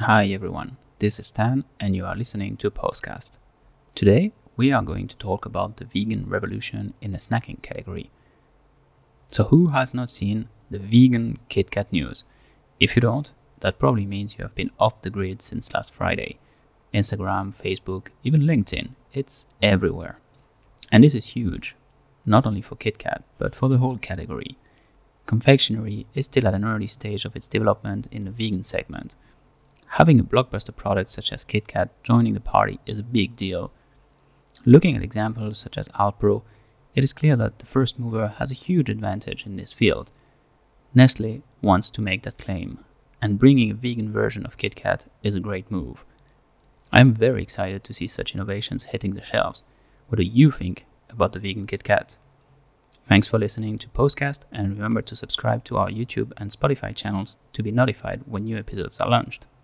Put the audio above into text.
Hi everyone, this is Stan and you are listening to a podcast. Today we are going to talk about the vegan revolution in the snacking category. So who has not seen the vegan Kit Kat news? If you don't, that probably means you have been off the grid since last Friday. Instagram, Facebook, even LinkedIn, it's everywhere. And this is huge, not only for Kit Kat, but for the whole category. Confectionery is still at an early stage of its development in the vegan segment. Having a blockbuster product such as Kit Kat joining the party is a big deal. Looking at examples such as Alpro, it is clear that the first mover has a huge advantage in this field. Nestle wants to make that claim, and bringing a vegan version of Kit Kat is a great move. I am very excited to see such innovations hitting the shelves. What do you think about the vegan Kit Kat? Thanks for listening to Postcast, and remember to subscribe to our YouTube and Spotify channels to be notified when new episodes are launched.